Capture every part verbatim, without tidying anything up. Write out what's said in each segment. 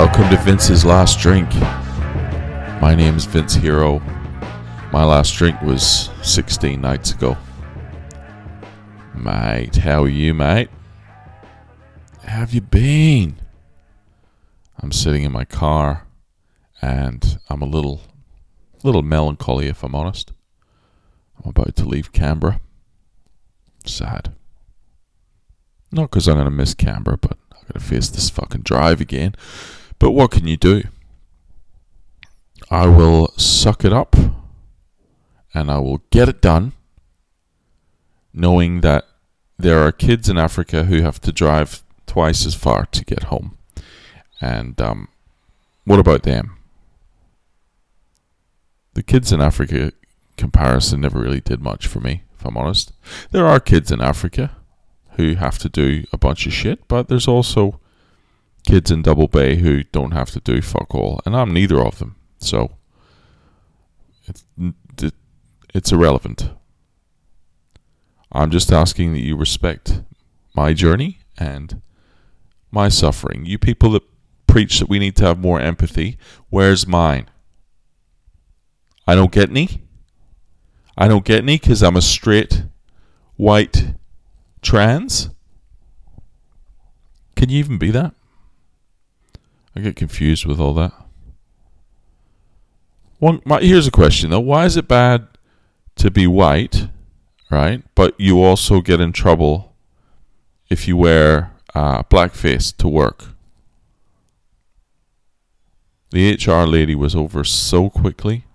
Welcome to Vince's Last Drink. My name is Vince Hero. My last drink was sixteen nights ago. Mate, how are you, mate? How have you been? I'm sitting in my car and I'm a little, little melancholy, if I'm honest. I'm about to leave Canberra. Sad. Not because I'm going to miss Canberra, but I'm going to face this fucking drive again. But what can you do? I will suck it up and I will get it done, knowing that there are kids in Africa who have to drive twice as far to get home. And um, what about them? The kids in Africa comparison never really did much for me, if I'm honest. There are kids in Africa who have to do a bunch of shit, but there's also kids in Double Bay who don't have to do fuck all, and I'm neither of them. So it's, it's irrelevant. I'm just asking that you respect my journey and my suffering. You people that preach that we need to have more empathy, where's mine? I don't get any. I don't get any because I'm a straight, white, trans. Can you even be that? I get confused with all that. One, my, here's a question though. Why is it bad to be white, right? But you also get in trouble if you wear uh, blackface to work. The H R lady was over so quickly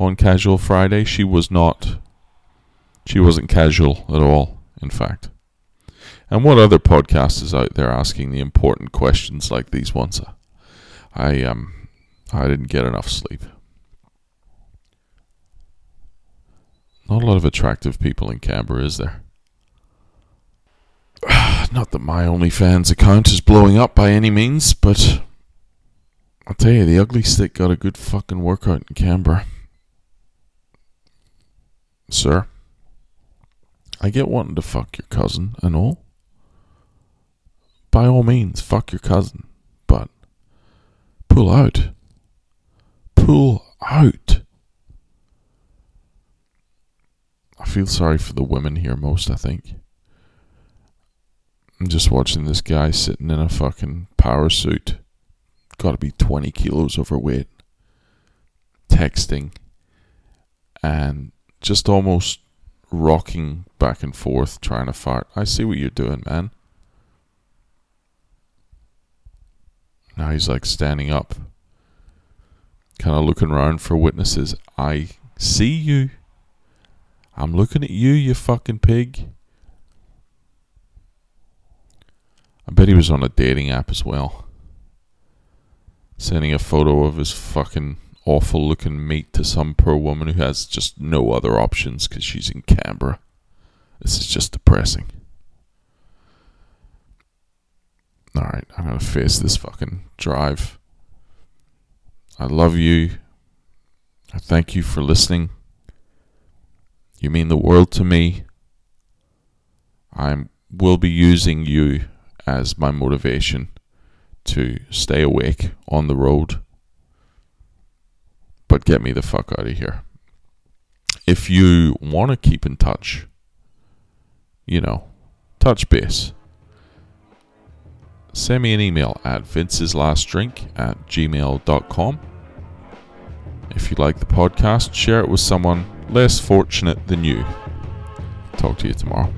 on Casual Friday. She was not, she wasn't casual at all, in fact. And what other podcast is out there asking the important questions like these ones? I, um... I didn't get enough sleep. Not a lot of attractive people in Canberra, is there? Not that my OnlyFans account is blowing up by any means, but I'll tell you, the ugly stick got a good fucking workout in Canberra. Sir, I get wanting to fuck your cousin and all. By all means, fuck your cousin, but pull out. Pull out. I feel sorry for the women here most, I think. I'm just watching this guy sitting in a fucking power suit. Gotta be twenty kilos overweight. Texting. And just almost rocking back and forth, trying to fart. I see what you're doing, man. Now he's like standing up, kind of looking around for witnesses. I see you. I'm looking at you, you fucking pig. I bet he was on a dating app as well. Sending a photo of his fucking awful looking meat to some poor woman who has just no other options because she's in Canberra. This is just depressing. Alright, I'm going to face this fucking drive. I love you. I thank you for listening. You mean the world to me. I will be using you as my motivation to stay awake on the road. But get me the fuck out of here. If you want to keep in touch, you know, touch base. Send me an email at vinceslastdrink at gmail dot com. If you like the podcast, share it with someone less fortunate than you. Talk to you tomorrow.